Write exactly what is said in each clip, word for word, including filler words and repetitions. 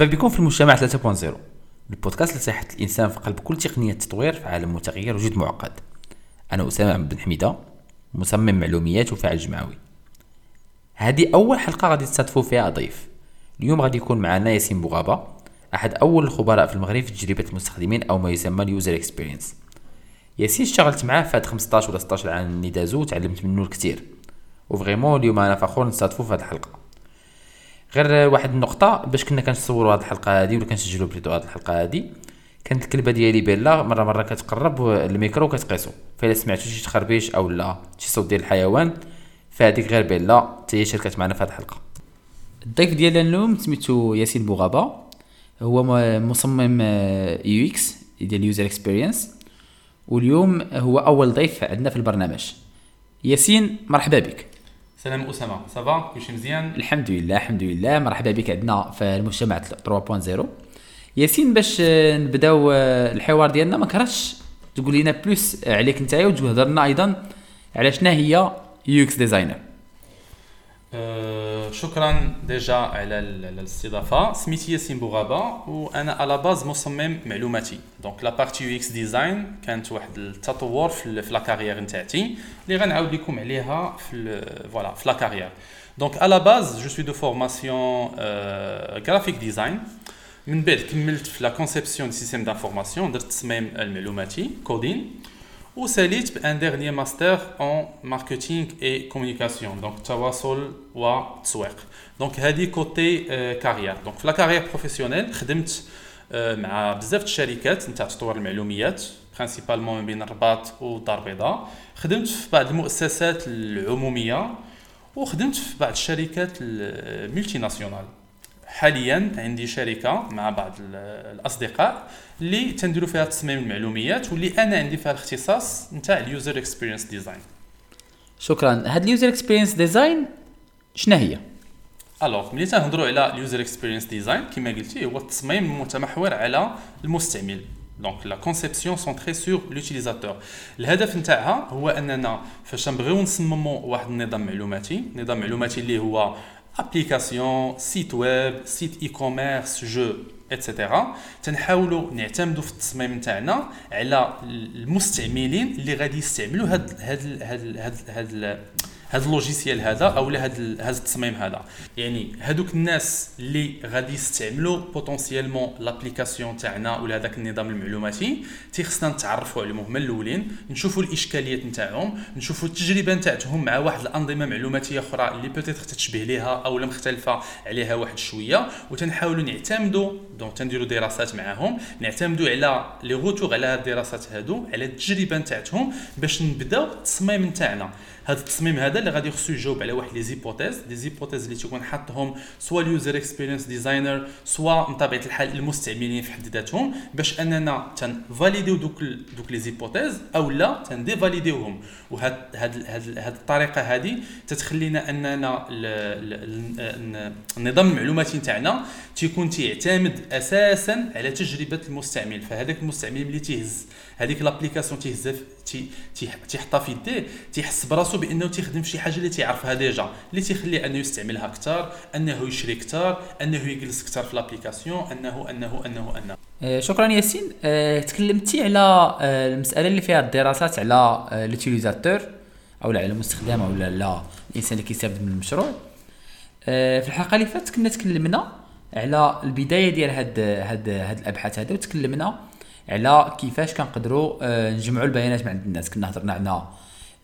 مرحبا بكم في المجتمع ثلاثة نقطة صفر، البودكاست لصحة الإنسان في قلب كل تقنية تطوير في عالم متغير وجد معقد. أنا أسامة بن حميدة، مصمم معلوميات وفاعل جمعوي. هذه أول حلقة غادي تستضيفوا فيها ضيف. اليوم غادي يكون معنا ياسين بوغابة، أحد أول الخبراء في المغرب في تجربة المستخدمين أو ما يسمى اليوزر إكسبيرينس. ياسين اشتغلت معاه فهاد خمسطاش ولا ستطاش عام اللي دازو، تعلمت منه الكثير وفريمون اليوم أنا فخور نستضيفو في هاد الحلقة. غير واحد النقطه، باش كنا كنصوروا هذه الحلقه هذه ولا كنسجلوا بليتو هذه الحلقه هذه، كانت الكلبه ديالي بيلا مره مره كتقرب الميكرو وكتقيسو، فالا سمعتوا شي تخربيش او لا شي صوت ديال الحيوان فهذيك غير بيلا حتى هي شاركت معنا في هذه الحلقه. الضيف ديالنا اليوم سميتو ياسين بوغابة، هو مصمم يو اكس ديال اليوزر اكسبيرينس، واليوم هو اول ضيف عندنا في البرنامج. ياسين مرحبا بك. سلام أسامة، صباح كلشي مزيان؟ الحمد لله الحمد لله، مرحبا بك عندنا في المجتمع ثلاثة نقطة صفر. ياسين باش نبداو الحوار ديالنا، ما كرهتش تقول لنا بلوس عليك نتايا وتهضر لنا ايضا على شنو هي يو اكس ديزاينر. أه شكرا ديجا على الاستضافه. سميتي ياسين بوغابة وانا على باز مصمم معلوماتي، دونك لا بارتي يو اكس ديزاين كانت واحد التطور في في لا كارير نتاعتي اللي غنعاود لكم عليها في فوالا في لا كارير. دونك على باز جو سوي دو فورماسيون غرافيك ديزاين، من بعد كملت في لا كونسيبسيون سيستيم دانفورماسيون، درت التصميم المعلوماتي كودين، وساليت بان ديرني ماستر ان ماركتينغ اي كومونيكاسيون، دونك التواصل والتسويق. دونك هذه كوتي كارير. دونك في لا كارير بروفيسيونيل خدمت مع بزاف د الشركات نتاع تطوير المعلومات، برينسيبالمون ما بين الرباط والدار البيضاء، خدمت في بعض المؤسسات العموميه وخدمت في بعض الشركات الملتي ناسيونال. حاليا عندي شركه مع بعض الاصدقاء اللي تنديروا فيها تصميم المعلوميات واللي انا عندي فيها الاختصاص نتاع اليوزر اكسبيرينس ديزاين. شكرا. هاد اليوزر اكسبيرينس ديزاين شنو هي؟ الوغ ملي تنهضروا على اليوزر اكسبيرينس ديزاين كما قلتي هو التصميم المتمحور على المستعمل، دونك لا كونسيبسيون سونتري سور لوتيليزاتور. الهدف نتاعها هو اننا فاش نبغيو نصمموا واحد النظام معلوماتي، نظام معلوماتي اللي هو ابليكاسيون، سيت ويب، سيت اي كوميرس، جو ايتترا، تنحاولوا نعتمدوا في التصميم نتاعنا على المستعملين اللي غادي يستعملوا هاد هاد هاد هاد هاد اللوجيسيال هذا اولا هاد هاد التصميم هذا. يعني هادوك الناس اللي غادي يستعملوا بوتونسيالمون لابليكاسيون تاعنا ولا هذاك النظام المعلوماتي، تيخصنا نتعرفوا عليهم من الاولين، نشوفوا الاشكاليات نتاعهم، نشوفوا التجربه نتاعتهم مع واحد الانظمه معلوماتيه اخرى اللي بوتيتر تتشبه ليها او مختلفه عليها واحد شويه، وتنحاولوا نعتمدوا دونك تنديروا دراسات معاهم، نعتمدوا على لي غوتور على هاد الدراسات هادو، على التجربه نتاعتهم باش نبداو التصميم نتاعنا. هذا التصميم هذا اللي غادي خصو يجاوب على واحد لي زيبوتيز، دي زيبوتيز اللي تكون حطهم سوا اليوزر اكسبيرينس ديزاينر سوا بطبيعه الحال المستعملين في حد ذاتهم، باش اننا تنفاليديو دوك دوك لي زيبوتيز او لا تنديفاليديوهم. وهاد هاد هاد هاد الطريقه هذه تتخلينا اننا النظام المعلوماتي نتاعنا تيكون تيعتمد اساسا على تجربه المستعمل. فهذاك المستعمل اللي تيهز هذيك لابليكاسيون تيهزها تي تيحطها في يديه، تيحس براسو بانه تيخدم شي حاجه اللي تيعرفها ديجا، اللي تيخليه انه يستعملها اكثر، انه يشري اكثر، انه يجلس اكثر في لابليكاسيون، انه انه انه انه آه. شكرا ياسين. آه تكلمتي على آه المساله اللي فيها الدراسات على آه لوتيليزاتور او على المستخدم او لا الانسان اللي كيستافد من المشروع. آه في الحلقه اللي فاتت كنا تكلمنا على البدايه ديال هاد هاد هاد الابحاث هذا، وتكلمنا على كيفاش كنقدروا آه نجمعوا البيانات من عند الناس. كنا هضرنا على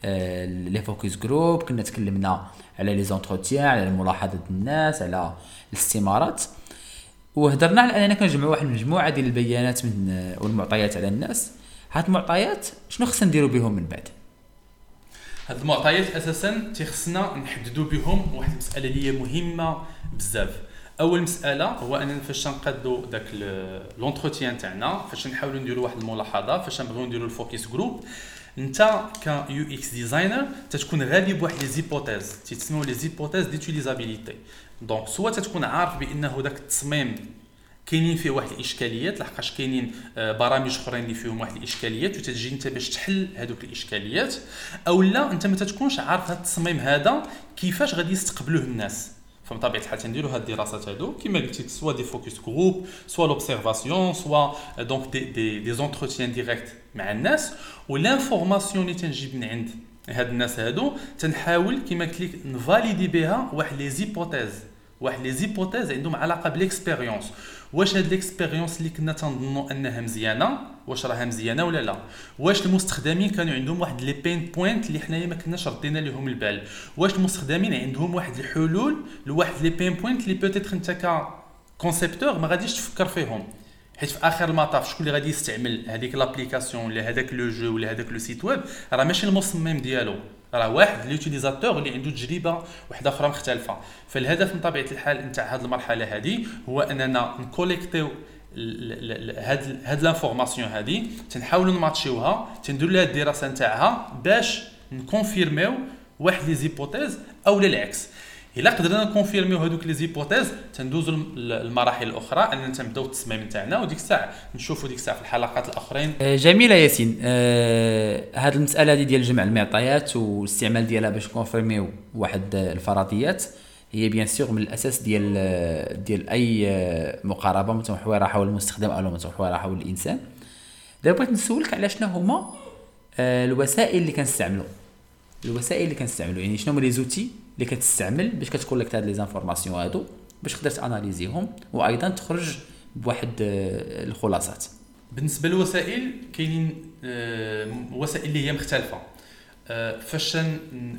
آه لي فوكس جروب، كنا تكلمنا على لي زونتروتيان، على ملاحظه الناس، على الاستمارات، وهضرنا على اننا كنجمعوا واحد المجموعه ديال البيانات من آه والمعطيات على الناس. هاد المعطيات شنو خصنا نديروا بهم من بعد؟ هاد المعطيات اساسا تيخصنا نحددوا بهم واحد المساله اللي مهمه بزاف. اول مساله هو اننا فاش نقادوا داك لونتروتيان تاعنا، فاش نحاولوا نديروا واحد الملاحظه، فاش نبغيو نديروا الفوكس جروب، انت ك يو اكس ديزاينر تتكون غادي بواحد لي زيبوتيز تيتسموا لي زيبوتيز ديتيليزابيليتي. دونك سواء تكون عارف بانه داك التصميم كاينين فيه واحد الاشكاليات، لحقاش كاينين برامج اخرين اللي فيهم واحد الاشكاليات وتتجي انت باش تحل هذوك الاشكاليات، اولا انت ما تكونش عارف هذا التصميم هذا كيفاش غادي يستقبلوه الناس. فمن طبيعه الحال تنديروا هاد الدراسات هادو كما قلتي سوا دي فوكس جروب سوا لوبسيرفاسيون سوا دونك دي دي دي زونتروتيان ديريكت مع الناس والانفورماسيون اللي تنجيب من عند هاد الناس هادو تنحاول كما قلت لك نفاليدي بها واحد لي زيبوتيز واحد لي زيبوتيز عندهم علاقه بالاكسبيريونس. واش هاد الاكسبيريونس اللي كنا تنظنوا انها مزيانه واش راها مزيانه ولا لا؟ واش المستخدمين كانوا عندهم واحد لي بين بوينت اللي حنايا ما كناش ردينا لهم البال؟ واش المستخدمين عندهم واحد الحلول لواحد لي بين بوينت اللي بوتيتر انت ككونسيبتور ما غاديش تفكر فيهم حيت في اخر المطاف شكون اللي غادي يستعمل هذيك لابليكاسيون ولا هذاك لو جو ولا هذاك لو سيت ويب؟ راه ماشي المصمم ديالو، راه واحد ليوتيليزاتور اللي عنده تجربه واحده اخرى مختلفه. فالهدف من طبيعه الحال نتاع هذه المرحله هذه هو اننا نكوليكتيو هاد هاد لافورماسيون هذه تنحاولوا نماتشيوها تنديروا لها الدراسه نتاعها باش نكونفيرميو واحد لي زيبوتيز او العكس. الا قدرنا نكونفيرميو هذوك لي زيبوتيز تندوزوا للمراحل الاخرى اننا نبداو التصميم نتاعنا وديك الساعه نشوفوا ديك الساعه في الحلقات الاخرين. جميله ياسين. آه هذه المساله هذه دي ديال جمع المعطيات والاستعمال ديالها باش نكونفيرميو واحد الفرضيات هي بيان سيغ من الاساس ديال ديال اي مقاربه متمحوره حول المستخدم او متمحوره حول الانسان. دابا بغيت نسولك على شنو هما الوسائل اللي كنستعملوا الوسائل اللي كنستعملوا يعني شنو هما لي زوتي اللي كتستعمل باش كتكوليكت هاد لي زانفورماسيون هادو باش تقدر تاناليزيهم وايضا تخرج بواحد الخلاصات. بالنسبه للوسائل كاينين وسائل اللي هي مختلفه. فاش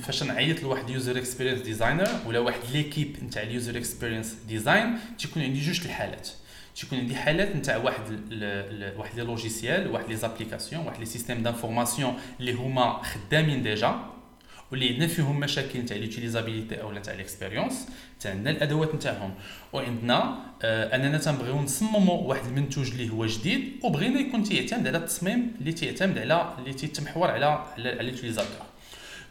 فاش نعيط لواحد يوزر اكسبيرينس ديزاينر ولا واحد ليكيب نتاع اليوزر اكسبيرينس ديزاين تيكون عندي جوج الحالات. تيكون عندي حالات نتاع واحد ال واحد لي لوجيسيال واحد لي زابليكاسيون واحد لي سيستيم دانفورماسيون اللي هما خدامين ديجا واللي عندنا فيهم مشاكل تاع ليوتيليزابيليتي اولا تاع الاكسبيريونس تاع عندنا الادوات نتاعهم وعندنا آه اننا تنبغيو نصمموا واحد المنتوج اللي هو جديد وبغينا يكون تيعتمد على التصميم اللي تيعتمد على اللي تيتمحور على على اليوتيليزاتور.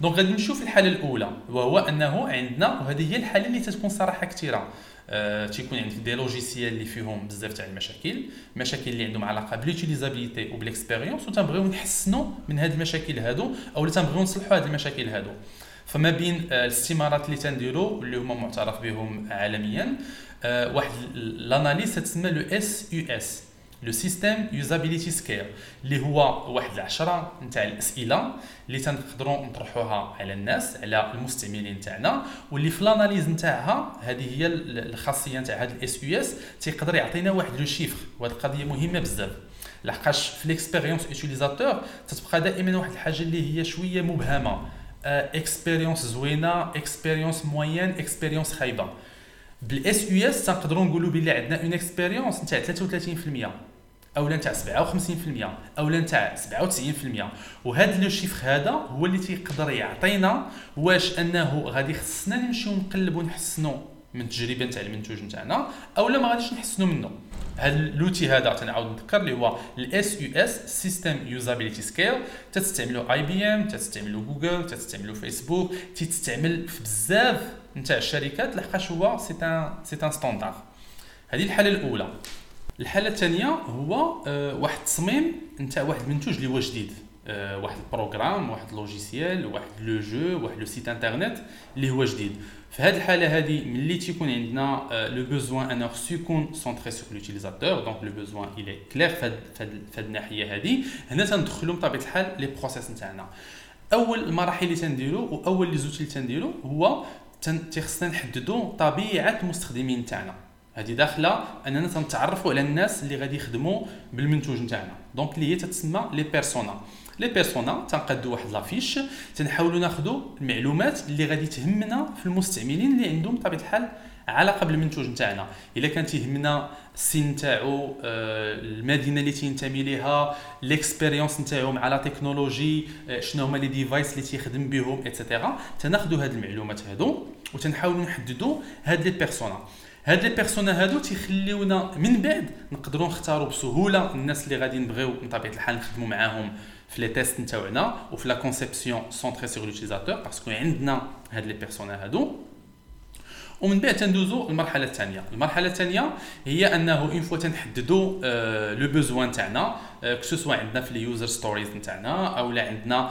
دونك غادي نشوف الحاله الاولى وهو انه عندنا وهذه هي الحاله اللي تتكون صراحه كثيره آه، تيكون عندك دي لوجيسيال اللي فيهم بزاف تاع المشاكل مشاكل اللي عندهم علاقه باليوتيليزابيليتي وبالاكسبيريونس وتنبغيو نحسنوا من هاد المشاكل هادو او تنبغيو نصلحوا هاد المشاكل هادو. فما بين آه الاستمارات اللي تنديرو اللي هما معترف بهم عالميا آه، واحد الاناليز تسمى لو اس يو اس لو سيستم يوزابيليتي سكيل اللي هو واحد العشرة نتاع الاسئله اللي تنقدروا نطرحوها على الناس على المستعملين نتاعنا واللي في الاناليز نتاعها هذه هي الخاصيه نتاع هذا الاس يو اس تيقدر يعطينا واحد لو شيفر. وهذه القضيه مهمه بزاف لحقاش في الاكسبيريونس يوتيليزاتور تتبقى دائما واحد الحاجه اللي هي شويه مبهمه اكسبيريونس زوينه اكسبيريونس موين اكسبيريونس خايبه. بالاس يو اس تنقدروا نقولوا بلي عندنا اون اكسبيريونس نتاع ثلاثة وثلاثين بالمئة اولا نتاع سبعة وخمسين بالمئة اولا نتاع سبعة وتسعين بالمئة وهذا لو شيف هذا هو اللي تيقدر يعطينا واش انه غادي خصنا نمشيو نقلبوا نحسنوا من تجربه نتاع المنتوج نتاعنا اولا ما غاديش نحسنوا منه. هذا اللوتي هذا تنعاود نذكر اللي هو الاس يو اس سيستم يوزابيليتي سكيل تستعملوا اي بي ام تستعملوا جوجل تستعملوا فيسبوك تستعمل في بزاف نتاع الشركات لحقاش هو سي ان سي ان ستاندار. هذه الحاله الاولى. الحاله الثانيه هو واحد التصميم نتاع واحد المنتوج اللي هو جديد واحد البروغرام واحد لوجيسيال واحد لو جو واحد لو سيت انترنت اللي هو جديد. في هذه الحاله هذه ملي تيكون عندنا لو بوزوان ان سيكون سونتري سور لوتيليزاتور دونك لو بوزوان الي كلير في الناحيه هذه هنا تندخلوا بطبيعه الحال لي بروسيس نتاعنا. اول المراحل اللي تنديرو واول لي زوتيل تنديرو هو تيخصنا نحددوا طبيعه المستخدمين تاعنا. هذه داخله اننا تنتعرفوا على الناس اللي غادي يخدموا بالمنتوج نتاعنا دونك اللي هي تتسمى لي بيرسونا. لي بيرسونا تنقدوا واحد لافيش تنحاولوا ناخذوا المعلومات اللي غادي تهمنا في المستعملين اللي عندهم بطبيعه الحال علاقه بالمنتوج نتاعنا. الا كان تيهمنا السن نتاعو المدينه اللي تينتمي ليها ليكسبيريونس نتاعو مع لا تكنولوجي شنو هما لي ديفايس اللي تيخدم بهم ايتترا تناخذوا هاد المعلومات هادو وتنحاولوا نحددوا هاد لي بيرسونا. هاد لي بيرسونا هادو تيخليونا من بعد نقدروا نختاروا بسهوله الناس اللي غادي نبغيو بطبيعه الحال نخدموا معاهم في لي تيست نتاعنا وفي لا كونسيبسيون سونتري سور لوتيليزاتور باسكو عندنا هاد لي بيرسونا هادو. ومن بعد تندوزو المرحله الثانيه. المرحله الثانيه هي انه اون فوا تنحددوا لو بوزوان تاعنا كسوسوا عندنا في اليوزر ستوريز نتاعنا اولا عندنا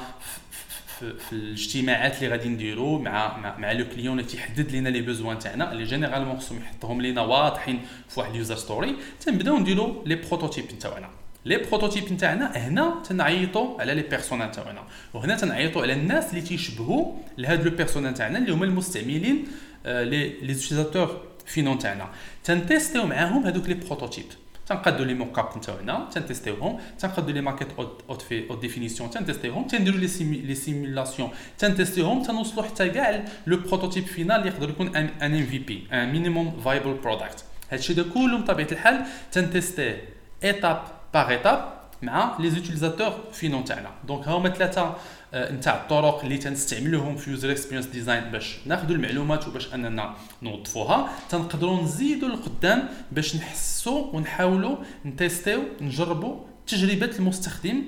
في, في الاجتماعات اللي غادي نديرو مع مع, مع لو كليون اللي تيحدد لينا لي بوزوان تاعنا اللي جينيرالمون خصهم يحطهم لينا واضحين في واحد اليوزر ستوري. تنبداو نديرو لي بروتوتيب نتاعنا. لي بروتوتيب نتاعنا هنا تنعيطوا على لي بيرسونا نتاعنا، وهنا تنعيطوا على الناس اللي تيشبهوا لهاد لو بيرسونا نتاعنا اللي هما المستعملين لي لي زوتيزاتور فينون تاعنا. تنتيستيو معاهم هذوك لي بروتوتيب، تنقادوا لي موكاب نتاعنا تنتيستيوهم، تنقادوا لي ماركت اوت في اوت ديفينيسيون تنتيستيوهم، تنديروا لي لي سيمولاسيون تنتيستيوهم، تنوصلوا حتى كاع لو بروتوتيب فينال اللي يقدر يكون ان ام في بي، ان مينيموم فايبل برودكت. هادشي دا كله بطبيعه الحال تنتيستيه ايتاب باغ ايتاب مع لي زوتيزاتور فينون تاعنا. دونك هاهما ثلاثه نتاع الطرق اللي تنستعملوهم في يوزر اكسبيرينس ديزاين باش ناخذوا المعلومات وباش اننا نوظفوها، تنقدروا نزيدوا للقدام باش نحسوا ونحاولوا نتيستيو نجربوا تجربه المستخدم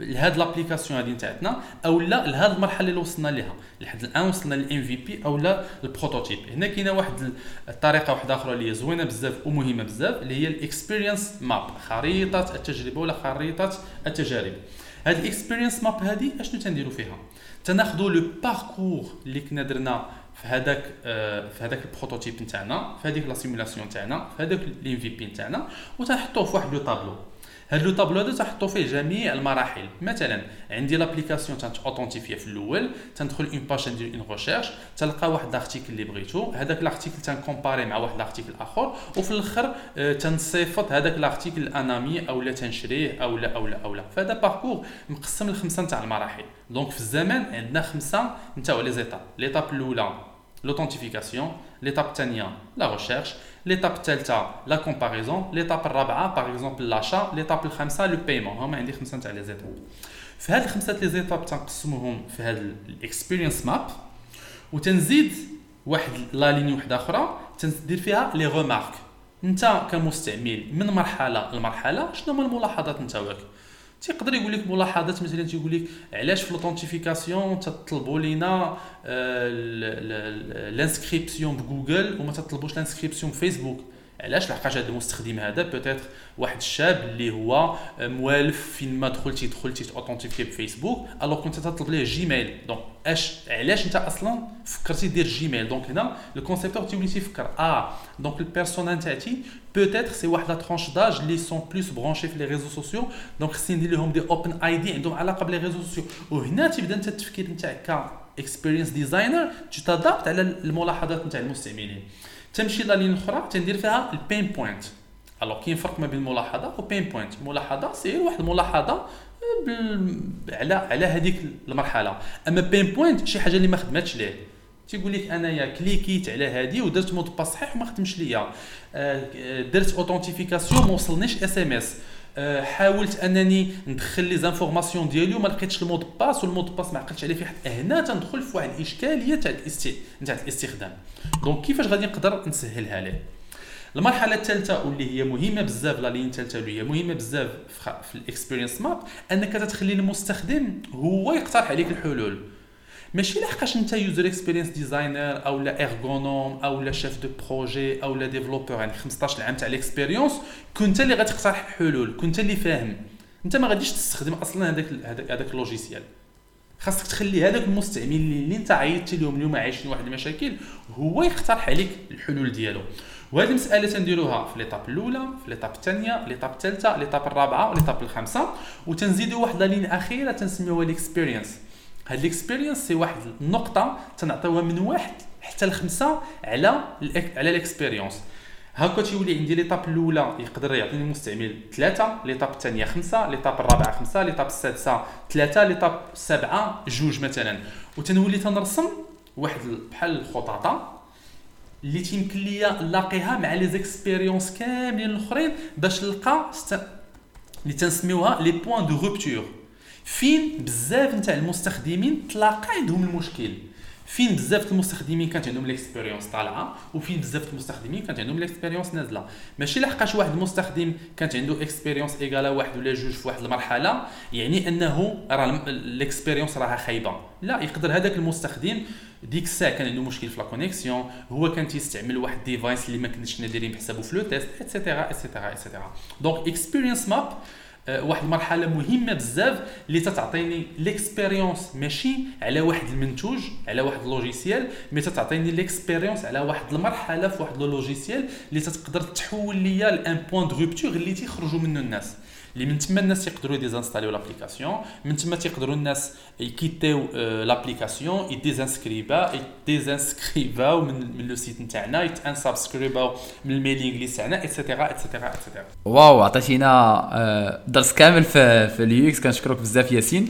لهاد لابليكاسيون هذه نتاعتنا او لا لهاد المرحله اللي وصلنا لها لحد الان، وصلنا للام في بي او لا البروتوتيب. هنا كاينه واحد الطريقه واحده اخرى اللي زوينه بزاف ومهمه بزاف اللي هي الاكسبيرينس ماب، خريطه التجربه ولا خريطه التجارب. هاد الاكسبيرينس ماب هادي اشنو تنديروا فيها؟ تناخذوا لو باركور اللي كنا درنا في هذاك آه في هذاك البروتوتيب نتاعنا، في هذيك لا سيمولاسيون تاعنا، في هذاك الام في بي نتاعنا، وتنحطوه في واحد لو طابلو. هاد لو طابلو هذا تنحطوا فيه جميع المراحل. مثلا عندي لابليكاسيون تنتاوثنتيفيا في الاول، تندخل اون باج ندير اون ريشيرش، تلقى واحد الارتيكل اللي بغيتو، هذاك الارتيكل تنكومباري مع واحد الارتيكل اخر، وفي الاخر آه تنصيفط هذاك الارتيكل الانامي او لا تنشريه او لا او لا او لا. فهذا باركور مقسم لخمسه نتاع المراحل. دونك في الزمن عندنا خمسه نتاع لي زيتاب. ليتاب الاولى لوثنتيفيكاسيون، ليتاب الثانيه لا ريشيرش، ليتاب الثالثه لا كومباريزون، ليتاب الرابعه باغ اكزومبل لاشا، ليتاب الخامسه لو بايمون. هما عندي خمسه تاع لي زيتاب. في هاد الخمسه لي زيتاب تنقسموهم في هاد الاكسبيرينس ماب، وتنزيد واحد لا ليني وحده اخرى تندير فيها لي ريمارك. انت كمستعمل من مرحله لمرحله شنو هما الملاحظات نتاعك؟ تيقدر يقول لك ملاحظات، مثلا تيقول لك علاش في لوثنتيفيكاسيون تطلبوا لينا لانسكريبسيون بجوجل وما تطلبوش لانسكريبسيون فيسبوك؟ علاش؟ لحقاش هذا المستخدم هذا بوتيتر واحد الشاب اللي هو موالف، فين ما دخلتي دخلتي اوثنتيفيكي بفيسبوك الوغ كنت تطلب ليه جيميل. دونك اش علاش انت اصلا فكرتي دير جيميل؟ دونك هنا لو كونسيبتور تيولي تيفكر اه دونك البيرسونا نتاعتي بوتيتر سي واحد لا ترونش داج لي سون بلوس برونشي في لي ريزو سوسيو، دونك خصني ندير لهم دي اوبن اي دي عندهم علاقه بلي ريزو سوسيو. وهنا تبدا انت التفكير نتاعك ك اكسبيرينس ديزاينر تتضابط على الملاحظات نتاع المستعملين. تمشي للين اخرى تندير فيها البين بوينت. الوغ كاين فرق ما بين الملاحظه وبين بوينت. ملاحظه سير واحد الملاحظه بال... على على هذيك المرحله، اما بين بوينت شي حاجه اللي ما خدمتش ليه. تيقول لك انايا كليكيت على هذه ودرت مود باس صحيح وما خدمش ليا، درت اوثنتيفيكاسيون ما وصلنيش اس ام اس، حاولت انني ندخل لي زانفورماسيون ديالي وما لقيتش المود باس والمود باس ما عقلتش عليه في حد. هنا تندخل في واحد الاشكاليه تاع الاست نتاع الاستخدام. دونك كيفاش غادي نقدر نسهلها ليه؟ المرحله الثالثه واللي هي مهمه بزاف، لا لين الثالثه اللي هي مهمه بزاف في الاكسبيرينس ماب، انك تتخلي المستخدم هو يقترح عليك الحلول. ماشي لحقاش انت يوزر اكسبيرينس ديزاينر او لا ارغونوم او لا شيف دو بروجي او لا ديفلوبر يعني خمسطاش عام تاع الاكسبيريونس كنت اللي غتقترح الحلول، كنت اللي فاهم. انت ما غاديش تستخدم اصلا هذاك هذاك اللوجيسيال. خاصك تخلي هذاك المستعمل اللي انت عيطت لهم اليوم عايشين واحد المشاكل هو يقترح عليك الحلول ديالو. وهذه المساله تنديروها في ليطاب الاولى، في ليطاب الثانيه، ليطاب الثالثه، ليطاب الرابعه، ليطاب الخامسه، وتنزيدوا واحد لين اخيره تنسميوها الاكسبيريونس. هاد الاكسبيرينس هي واحد النقطه تنعطيوها من واحد حتى لخمسه على الأك... على الاكسبيرينس. هاكا تيولي عندي ليطاب الاولى يقدر يعطيني المستعمل ثلاثة، ليطاب الثانيه خمسة، ليطاب الرابعه خمسة، ليطاب السادسه ثلاثة، ليطاب السابعه جوج مثلا. وتنولي تنرسم واحد بحال الخطاطه اللي تيمكن ليا نلاقيها مع لي زيكسبيريونس كاملين الاخرين باش نلقى ست... اللي تنسميوها لي بوين دو روبتور، فين بزاف نتاع المستخدمين تلاقى عندهم المشكل، فين بزاف المستخدمين كانت عندهم ليكسبيريونس طالعه وفين بزاف المستخدمين كانت عندهم ليكسبيريونس نازله. ماشي لحقاش واحد المستخدم كانت عنده اكسبيريونس ايغالا واحد ولا جوج في واحد المرحله يعني انه راه ليكسبيريونس راها خايبه. لا، يقدر هذاك المستخدم ديك الساعه كان عنده مشكل في لا كونيكسيون، هو كان تيستعمل واحد ديفايس اللي ما كناش دايرين بحسابو في لو تيست ايتترا ايتترا ايتترا. دونك اكسبيريونس ماب واحد المرحله مهمه بزاف اللي تتعطيني ليكسبيريونس ماشي على واحد المنتوج على واحد اللوجيسيال، مي تتعطيني ليكسبيريونس على واحد المرحله في واحد اللوجيسيال اللي تقدر تحول ليا لان بوين دو روبتور اللي تيخرجوا منه الناس، اللي من تما الناس يقدروا ديزانستاليو لابليكاسيون، من تما تيقدروا الناس يكيتيو لابليكاسيون يديزانسكريبا يديزانسكريباو من لو سيت نتاعنا، يتانسابسكريباو من الميلينغ ليست تاعنا ايتترا ايتترا ايتترا. واو عطيتينا درس كامل في في اليو اكس، كنشكرك بزاف ياسين.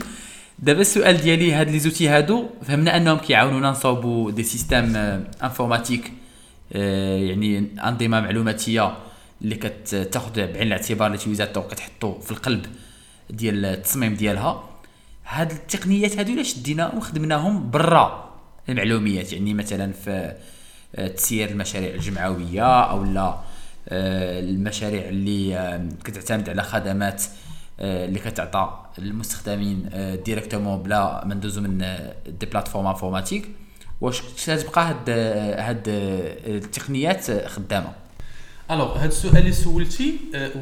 دابا السؤال ديالي، هاد لي زوتي هادو فهمنا انهم كيعاونونا نصاوبوا دي سيستيم انفورماتيك يعني انظمه معلوماتيه اللي كتاخذ بعين الاعتبار اللي تيوزاتو كتحطو في القلب ديال التصميم ديالها. هاد التقنيات هادو علاش دينا وخدمناهم برا المعلوميات، يعني مثلا في تسيير المشاريع الجمعويه اولا المشاريع اللي كتعتمد على خدمات اللي كتعطى المستخدمين ديريكتومون بلا ما ندوزو من دي بلاتفورم انفورماتيك؟ واش تبقى هاد هاد التقنيات خدامه؟ الوغ هاد السؤال اللي سولتي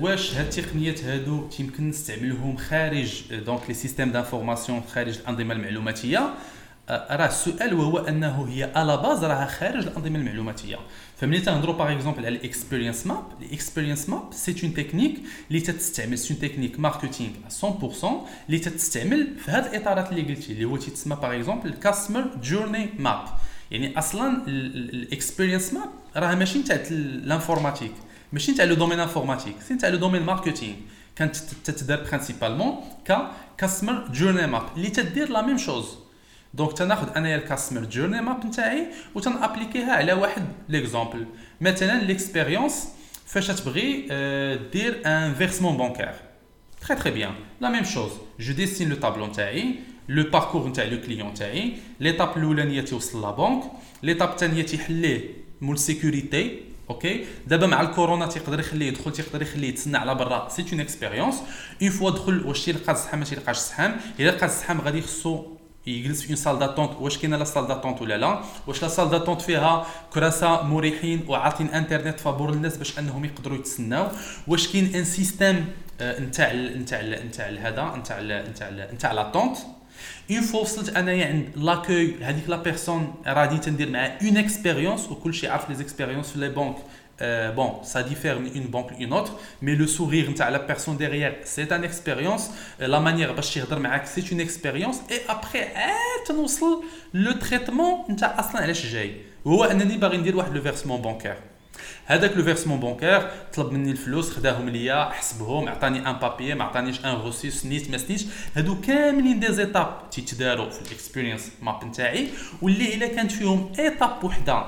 واش هاد التقنيات هادو يمكن نستعملهم خارج دونك لي سيستيم دانفورماسيون خارج الانظمه المعلوماتيه؟ راه السؤال وهو انه هي على باز راها خارج الانظمه المعلوماتيه. فملي تنهضروا باغ اكزومبل على الاكسبيرينس ماب، الاكسبيرينس ماب سي اون تكنيك اللي تتستعمل، سي اون تكنيك ماركتينغ مية بالمية اللي تتستعمل في هاد الاطارات اللي قلتي، اللي هو تيتسمى باغ اكزومبل كاستمر جورني ماب. يعني اصلا الاكسبيرينس ماب راه ماشي نتاع الانفورماتيك، ماشي نتاع لو دومين انفورماتيك، سي نتاع لو دومين ماركتينغ، كانت تتدار برينسيبالمون كا كاستمر جورني ماب اللي تدير لا ميم شوز. دونك تناخذ انايا الكاستمر جورني ماب نتاعي وتنابليكيها على واحد ليكزامبل، مثلا ليكسبيريونس فاش تبغي دير ان فيرسمون بانكير، تري تري بيان لا ميم شوز، جو ديسين لو طابلو نتاعي، لو باركور نتاع لو كليون نتاعي، ليتاب الاولانيه توصل لا بانك، ليتاب الثانيه تيحليه مول سيكوريتي. اوكي دابا مع الكورونا تيقدر يخليه يدخل، تيقدر يخليه يتسنى على برا، سي اون اكسبيريونس. اون فوا دخل واش تيلقى الزحام ما تيلقاش الزحام، الا لقى الزحام غادي يخصو يجلس في صال داتونت، واش كاينه لا صال داتونت ولا لا، واش لا صال داتونت فيها كراسه مريحين وعاطين انترنت فابور الناس باش انهم يقدروا يتسناو، واش كاين ان سيستيم نتاع نتاع نتاع هذا نتاع نتاع نتاع لاتونت. اون فوا وصلت انايا عند لاكوي هذيك لا بيرسون رادي تندير معاه اون اكسبيريونس، وكلشي عارف لي زيكسبيريونس في لي بانك بون سا ديفير من اون بانك لون اوتر، مي لو سورير نتاع لا بيرسون ديغيير سي ان اكسبيريونس، لا مانيير باش تيهضر معاك سي اون اكسبيريونس. اي ابري عاد نوصل لو تريتمون نتاع اصلا علاش جاي، هو انني باغي ندير واحد لو فيرسمون بانكير، هذاك لو فيرسمون بانكير طلب مني الفلوس، خداهم ليا، حسبهم، عطاني ان بابي، ما عطانيش ان روسي، سنيت ما سنيتش. هادو كاملين دي زيتاب تيتداروا في الاكسبيريونس ماب نتاعي، واللي الا كانت فيهم ايتاب وحده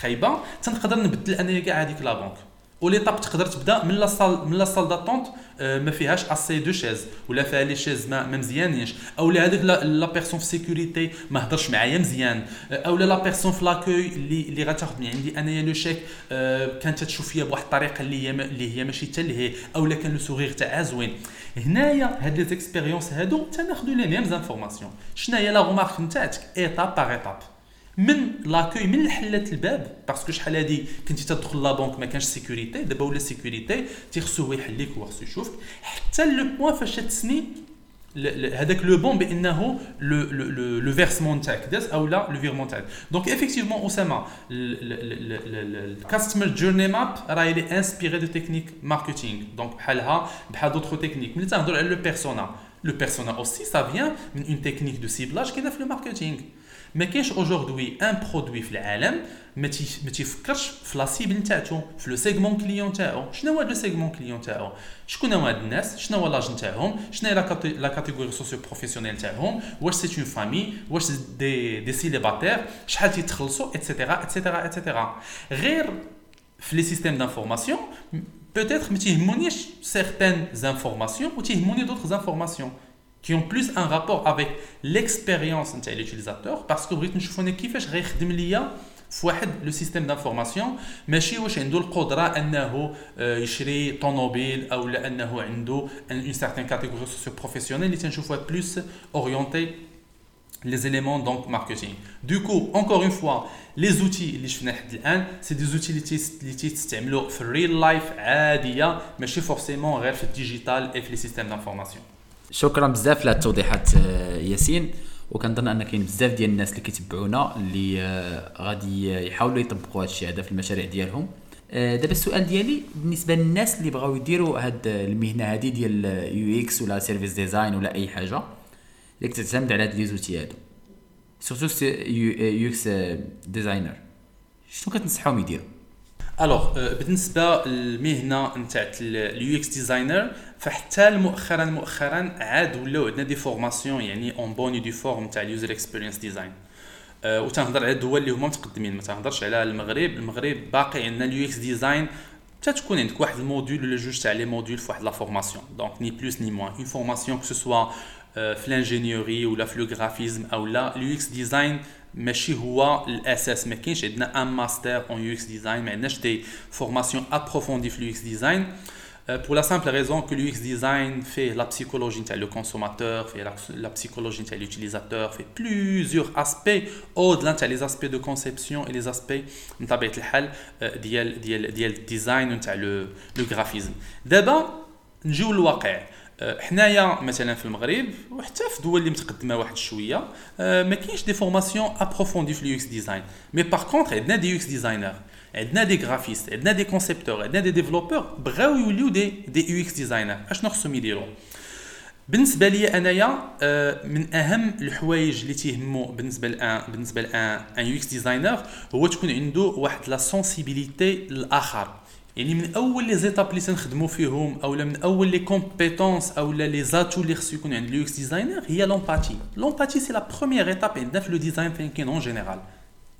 خايبه تنقدر نبدل انايا كاع هذيك لا بانك. وليطاب تقدر تبدا من لا صال من لا صال داتونت ما فيهاش اسي دو شيز، ولا فيها لي شيز ما مزيانينش، اولا هذيك لا بيرسون في سيكوريتي ما هضرش معايا مزيان، اولا لا بيرسون في لاكوي اللي اللي غتاخذ من عندي انايا لو شيك كانت تشوف فيا بواحد الطريقه اللي هي اللي هي ماشي تلهي، اولا كان لو سوغيغ تاعها زوين. هنايا هاد لي زيكسبيريونس هادو تناخذوا لي ميم زانفورماسيون، شناهي لا غومارك نتاعك ايتاب باغ ايتاب من لاكوي من الحلات الباب، باسكو شحال هادي كنتي تدخل لا بانك ما كانش سيكوريتي، دابا ولا سيكوريتي تيخصو يحليك وخصو يشوفك حتى لو بوين فاش تسني هذاك لو بون بانه لو لو لو فيرسمون تاعك داز اولا لو فيرمون تاعك. دونك ايفيكتيفمون اسامه الكاستمر جورني ماب راهي لي انسبيري دو تكنيك ماركتينغ، دونك بحالها بحال دوطخ تكنيك. ملي تنهضر على لو بيرسونا، لو بيرسونا اوسي سا فيان من اون تكنيك دو سيبلاج كاينه في لو ماركتينغ. ما كاينش اجوردي ان برودوي في العالم ما تيفكرش في لا سيبل نتاعو، في لو سيغمون كليون تاعو. شنو هو لو سيغمون كليون تاعو؟ شكون هما هاد الناس؟ شنو هو لاج نتاعهم؟ شنو هي لا كاتيجوري سوسيو بروفيسيونيل تاعهم؟ واش سي اون فامي؟ واش دي دي سيليباتير؟ شحال تيتخلصوا ايتترا ايتترا ايتترا. غير في لي سيستيم دانفورماسيون peut-être ما تيهمونيش certaines informations و تيهموني d'autres informations qui ont plus un rapport avec l'expérience نتاع l'utilisateur, parce que بغيت نشوف انا كيفاش غيخدم ليا في واحد لو سيستيم دانفورماسيون، ماشي واش عنده القدره انه يشري طونوبيل او لانه عنده ان سيرتين كاتيجوري سوسيو بروفيسيونيل اللي تنشوفوها بلوس اورينتي les éléments donc marketing. Du coup, encore une fois, les outils اللي شفنا حد الآن c'est des outils اللي تستعملوا في real life عادية ماشي forcément غير في digital et في les systèmes d'information. شكرا بزاف للتوضيحات ياسين, وكنظن ان كاين بزاف ديال الناس اللي كيتبعونا اللي غادي يحاولوا يطبقوا هذا الشيء هذا في المشاريع ديالهم. دابا السؤال ديالي بالنسبه للناس اللي بغاو يديروا هذه المهنه هذه ديال يو اكس ولا سيرفيس ديزاين ولا اي حاجه اللي كتعتمد على هاد لي زوتي هادو سورتو يو اكس ديزاينر, شنو كتنصحهم يديروا؟ الوغ بالنسبه للمهنه نتاع اليو اكس ديزاينر فحتى مؤخرا مؤخرا عاد ولاو عندنا دي فورماسيون يعني اون بوني دي فورم تاع اليوزر اكسبيرينس ديزاين, و تنهضر على الدول اللي هما متقدمين, ما تهضرش على المغرب. المغرب باقي عندنا اليو اكس ديزاين حتى تكون عندك واحد الموديول ولا جوج تاع لي موديول في واحد لا فورماسيون, دونك ني بلوس ني موان اون فورماسيون كو سوا في الانجينيوري ولا في لو غرافيزم او لا. اليو اكس ديزاين ماشي هو الاساس, ما كاينش عندنا ان ماستر اون يو اكس ديزاين, ما عندناش دي فورماسيون ابروفوندي في اليو اكس ديزاين pour la simple raison que l'U X design fait la psychologie de le consommateur, fait la, la psychologie de l'utilisateur, fait plusieurs aspects au-delà des aspects de conception et les aspects نتابعه الحل ديال ديال ديال design نتاع le le graphisme. دابا نجيو للواقع, حنايا مثلا في المغرب وحتى في الدول اللي متقدمه واحد شويه ما كاينش دي فورماسيون ابروفوندي في اليو اكس ديزاين, مي باغ كونطر عندنا دي يو اكس ديزاينر, عندنا دي غرافيست, عندنا دي كونسيبتور, عندنا دي ديفلوبور بغاو يوليو دي دي يو اكس ديزاينر. اشنو خصهم يديروا؟ بالنسبه ليا انايا من اهم الحوايج اللي تيهمو بالنسبه لان بالنسبه لان ان يو اكس ديزاينر هو تكون عنده واحد لا سونسيبيليتي للاخر, يعني من اول لي زيتاب اللي تنخدموا فيهم اولا من اول لي كومبيتونس اولا لي زاتو اللي خصو يكون عند اليو اكس ديزاينر هي لومباتي. لومباتي سي لا بروميير ايتاب عندنا في لو ديزاين ثينكين اون جينيرال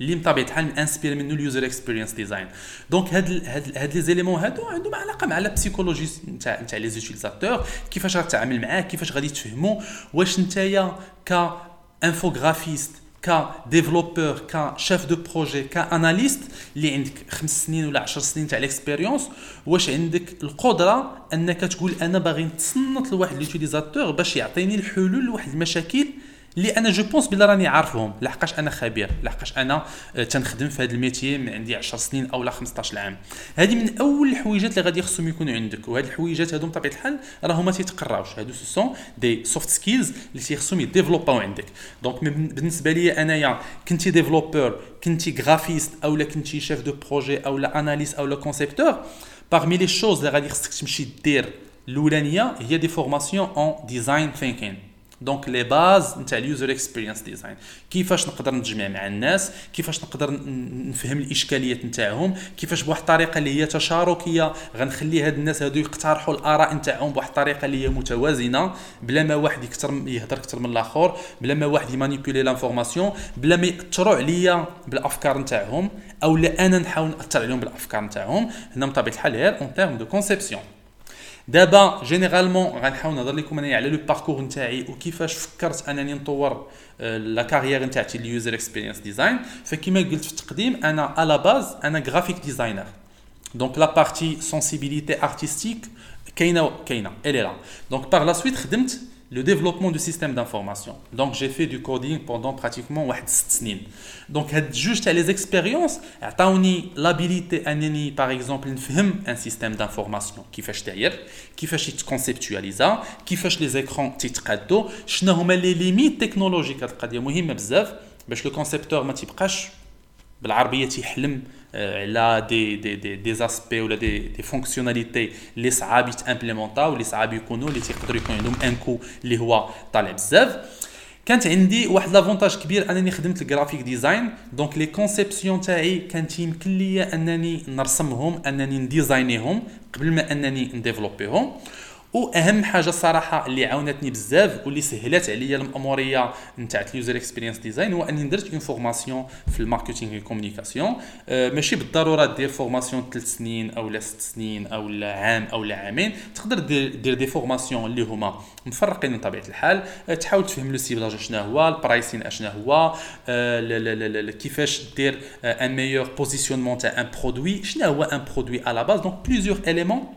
اللي مطابعه حال انسبير منو اليوزر اكسبيرينس ديزاين. دونك هاد هاد هاد لي زيليمون هادو عندهم علاقه مع لا بسيكولوجي نتاع نتاع لي زوتيليزاتور, كيفاش غتعامل معاه, كيفاش غادي تفهمو, واش نتايا ك انفوغرافيست كا ديفلوبور كا شيف دو بروجي كا اناليست اللي عندك خمس سنين ولا عشر سنين تاع الاكسبيريونس, واش عندك القدره انك تقول انا باغي نتصنت لواحد ليوتيليزاتور باش يعطيني الحلول لواحد المشاكل اللي انا جو بونس بلا راني عارفهم, لحقاش انا خبير, لحقاش انا تنخدم في هذا الميتي من عندي عشر سنين او لا خمسطاش عام. هذه من اول الحويجات اللي غادي خصهم يكونوا عندك, وهاد الحويجات هادو بطبيعه الحال راه هما تيتقراوش, هادو سون دي سوفت سكيلز اللي تيخصهم يديفلوباو عندك. دونك بالنسبه ليا انايا كنتي ديفلوبور, كنتي غرافيست او لا كنتي شيف دو بروجي او لا اناليست او لا كونسيبتور, parmi les choses اللي غادي خصك تمشي دير الاولانيه هي دي فورماسيون اون ديزاين ثينكين. دونك لي باز نتاع اليوزر اكسبيرينس ديزاين, كيفاش نقدر نتجمع مع الناس, كيفاش نقدر نفهم الاشكاليات نتاعهم, كيفاش بواحد الطريقه اللي هي تشاركيه غنخلي هاد الناس هادو يقترحوا الاراء نتاعهم بواحد الطريقه اللي هي متوازنه, بلا ما واحد يكثر يهضر اكثر من الاخر, بلا ما واحد يمانيبيولي لانفورماسيون, بلا ما ياثروا عليا بالافكار نتاعهم او لا انا نحاول ناثر عليهم بالافكار نتاعهم. هنا بطبيعه الحال هي اون تيرم دو كونسيبسيون. دابا جينيرالمون غنحاول نهضر لكم انا على لو باركور نتاعي وكيفاش فكرت انني نطور لا كارير نتاعتي اليوزر اكسبيرينس ديزاين. فكما قلت في التقديم انا على باز انا جرافيك ديزاينر, دونك لا بارتي سونسيبيليتي ارتستيك كاينه كاينه اليلا. دونك بار لا سويت خدمت le développement du système d'information. Donc j'ai fait du coding pendant pratiquement ست سنين. Donc juste à les expériences, عطاوني l'habilité انني par exemple نفهم un système d'information كيفاش داير, كيفاش يتكونسيبتواليزا, كيفاش les écrans تيتقادوا, شنو هما les limites technologiques. هاد القضيه مهمه بزاف باش لو كونسيبتور ما تيبقاش بالعربيه تيحلم على دي دي دي دي اسبي ولا دي دي فونكسيوناليتي اللي صعاب يتامبليمونطاو واللي صعاب يكونوا اللي تيقدروا يكون عندهم ان كو اللي هو طالع بزاف. كانت عندي واحد لافونتاج كبير انني خدمت الجرافيك ديزاين, دونك لي كونسيبسيون تاعي كانت يمكن لي انني نرسمهم, انني نديزاينيهم قبل ما انني نديفلوبيهم. واهم حاجه صراحه اللي عاونتني بزاف واللي سهلت عليا الاموريه نتاع اليوزر اكسبيرينس ديزاين هو اني درت اون فورماسيون في الماركتينغ والكومونيكاسيون. ماشي بالضروره دير فورماسيون ثلاث سنين اولا ست سنين اولا عام اولا عامين, تقدر دير دي فورماسيون اللي هما مفرقين من طبيعه الحال, تحاول تفهم لو سيبلاج شنو هو, البرايسين شنو هو, كيفاش دير ان ميور بوزيسيونمون تاع ان برودوي, شنو هو ان برودوي على باز. دونك بليزيور اليمون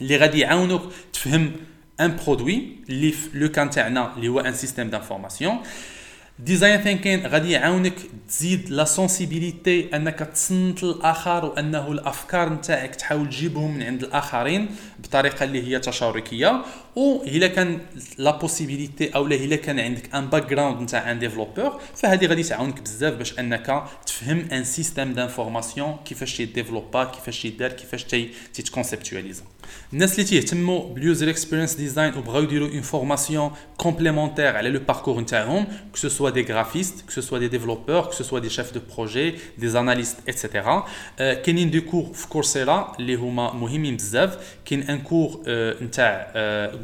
اللي غادي يعاونوك تفهم ان برودوي اللي في لو كان تاعنا اللي هو ان سيستيم دانفورماسيون. ديزاين ثينكين غادي يعاونك تزيد لا سونسيبيليتي، انك تصنت الاخر وانه الافكار نتاعك تحاول تجيبهم من عند الاخرين بطريقه اللي هي تشاركيه. والا كان لا بوسيبيليتي او الا كان عندك ان باك جراوند نتاع ان ديفلوبور، فهذه غادي تعاونك بزاف باش انك تفهم ان سيستيم دانفورماسيون كيفاش يديفلوبا، كيفاش يدار، كيفاش تيتكونسيبتواليزا. الناس اللي تيهتموا باليوزر اكسبيرينس ديزاين وبغاو يديروا اون فورماسيون كومبليمونتير على لو باركور نتاعهم، كو soit des graphistes, que ce soit des développeurs, que ce soit des chefs de projet, des analystes, et cetera. كاينين دي كور في كورسيرا اللي هما مهمين بزاف. كاين ان كور نتاع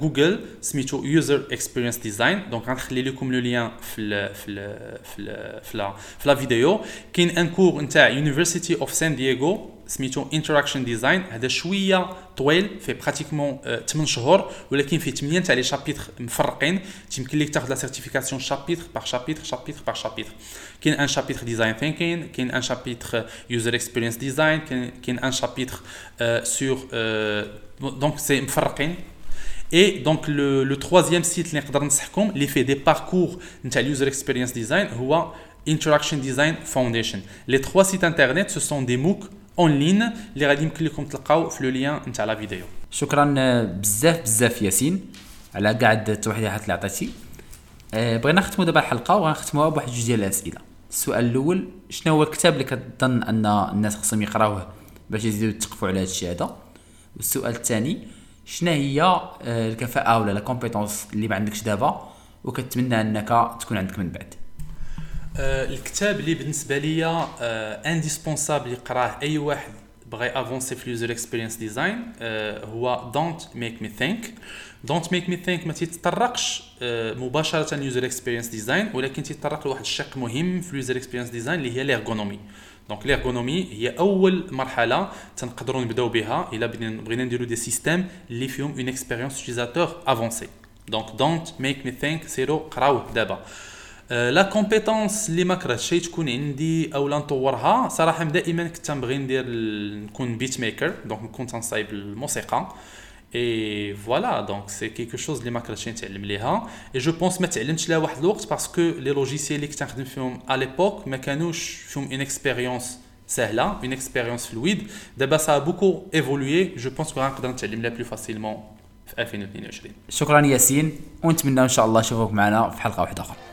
جوجل سميتو يوزر اكسبيرينس ديزاين، دونك غنخلي لكم لو لين في ال في ال في ال في لا في لا فيديو. كاين ان كور نتاع يونيفرسيتي اوف سان دييغو سميتو Interaction Design، هذا شوية طويل في براتيكمون ثمانية شهور، ولكن في ثمانية تاع لي شابيتر مفرقين، يمكن لك تاخذ لا سيرتيفيكاسيون شابيتر باغ شابيتر شابيتر باغ شابيتر. كاين ان شابيتر ديزاين ثينكين، كاين ان شابيتر يوزر اكسبيرينس ديزاين، كاين ان شابيتر سور دونك سي مفرقين. Et donc le le troisième site اللي نقدر ننصحكم اللي فيه دي باركور نتاع اليوزر اكسبيرينس ديزاين هو Interaction Design Foundation. Les trois sites internet ce sont des MOOC اون لين اللي غادي يمكن لكم تلقاو في لو لين نتاع لا فيديو. شكرا بزاف بزاف ياسين على قاعد التوضيحات اللي عطيتي. أه بغينا نختموا دابا الحلقه وغنختموها بواحد جوج ديال الاسئله. السؤال الاول، شنو هو الكتاب اللي كتظن ان الناس خصهم يقراوه باش يزيدوا يتثقفوا على هذا الشيء هذا؟ والسؤال الثاني، شنو هي الكفاءه ولا لا كومبيتونس اللي ما عندكش دابا وكتمنى انك تكون عندك من بعد؟ الكتاب اللي بالنسبه ليا انديسبونسابل يقراه اي واحد بغى افونسي في اليوزر اكسبيرينس ديزاين هو Don't Make Me Think. Don't Make Me Think ما تتطرقش مباشره لليوزر اكسبيرينس ديزاين، ولكن تتطرق لواحد الشق مهم في اليوزر اكسبيرينس ديزاين اللي هي الارغونومي. دونك الارغونومي هي اول مرحله تنقدروا نبداو بها الا بغينا نديروا دي سيستيم اللي فيهم اون اكسبيرينس يوزاتور افونسي. دونك Don't Make Me Think سيرو قراوه دابا. لا كومبيتونس اللي ما كرهتش تكون عندي او لا نطورها، صراحه دائما كنت نبغي ندير نكون بيت ميكر، دونك نكون تنصايب الموسيقى اي فوالا. دونك سي كيكو شوز اللي ما كرهتش نتعلم ليها اي جو بونس ما تعلمتش لها واحد الوقت باسكو لي لوجيسيال اللي كنت نخدم فيهم على ليبوك ما كانوش فيهم اون اكسبيريونس سهله، اون اكسبيريونس فلويد. دابا سا بوكو ايفولوي، جو بونس كو غنقدر نتعلم لها بلو فاسيلمون في ألفين واثنين وعشرين. شكرا ياسين، ونتمنى ان شاء الله نشوفك معنا في حلقه واحده اخرى.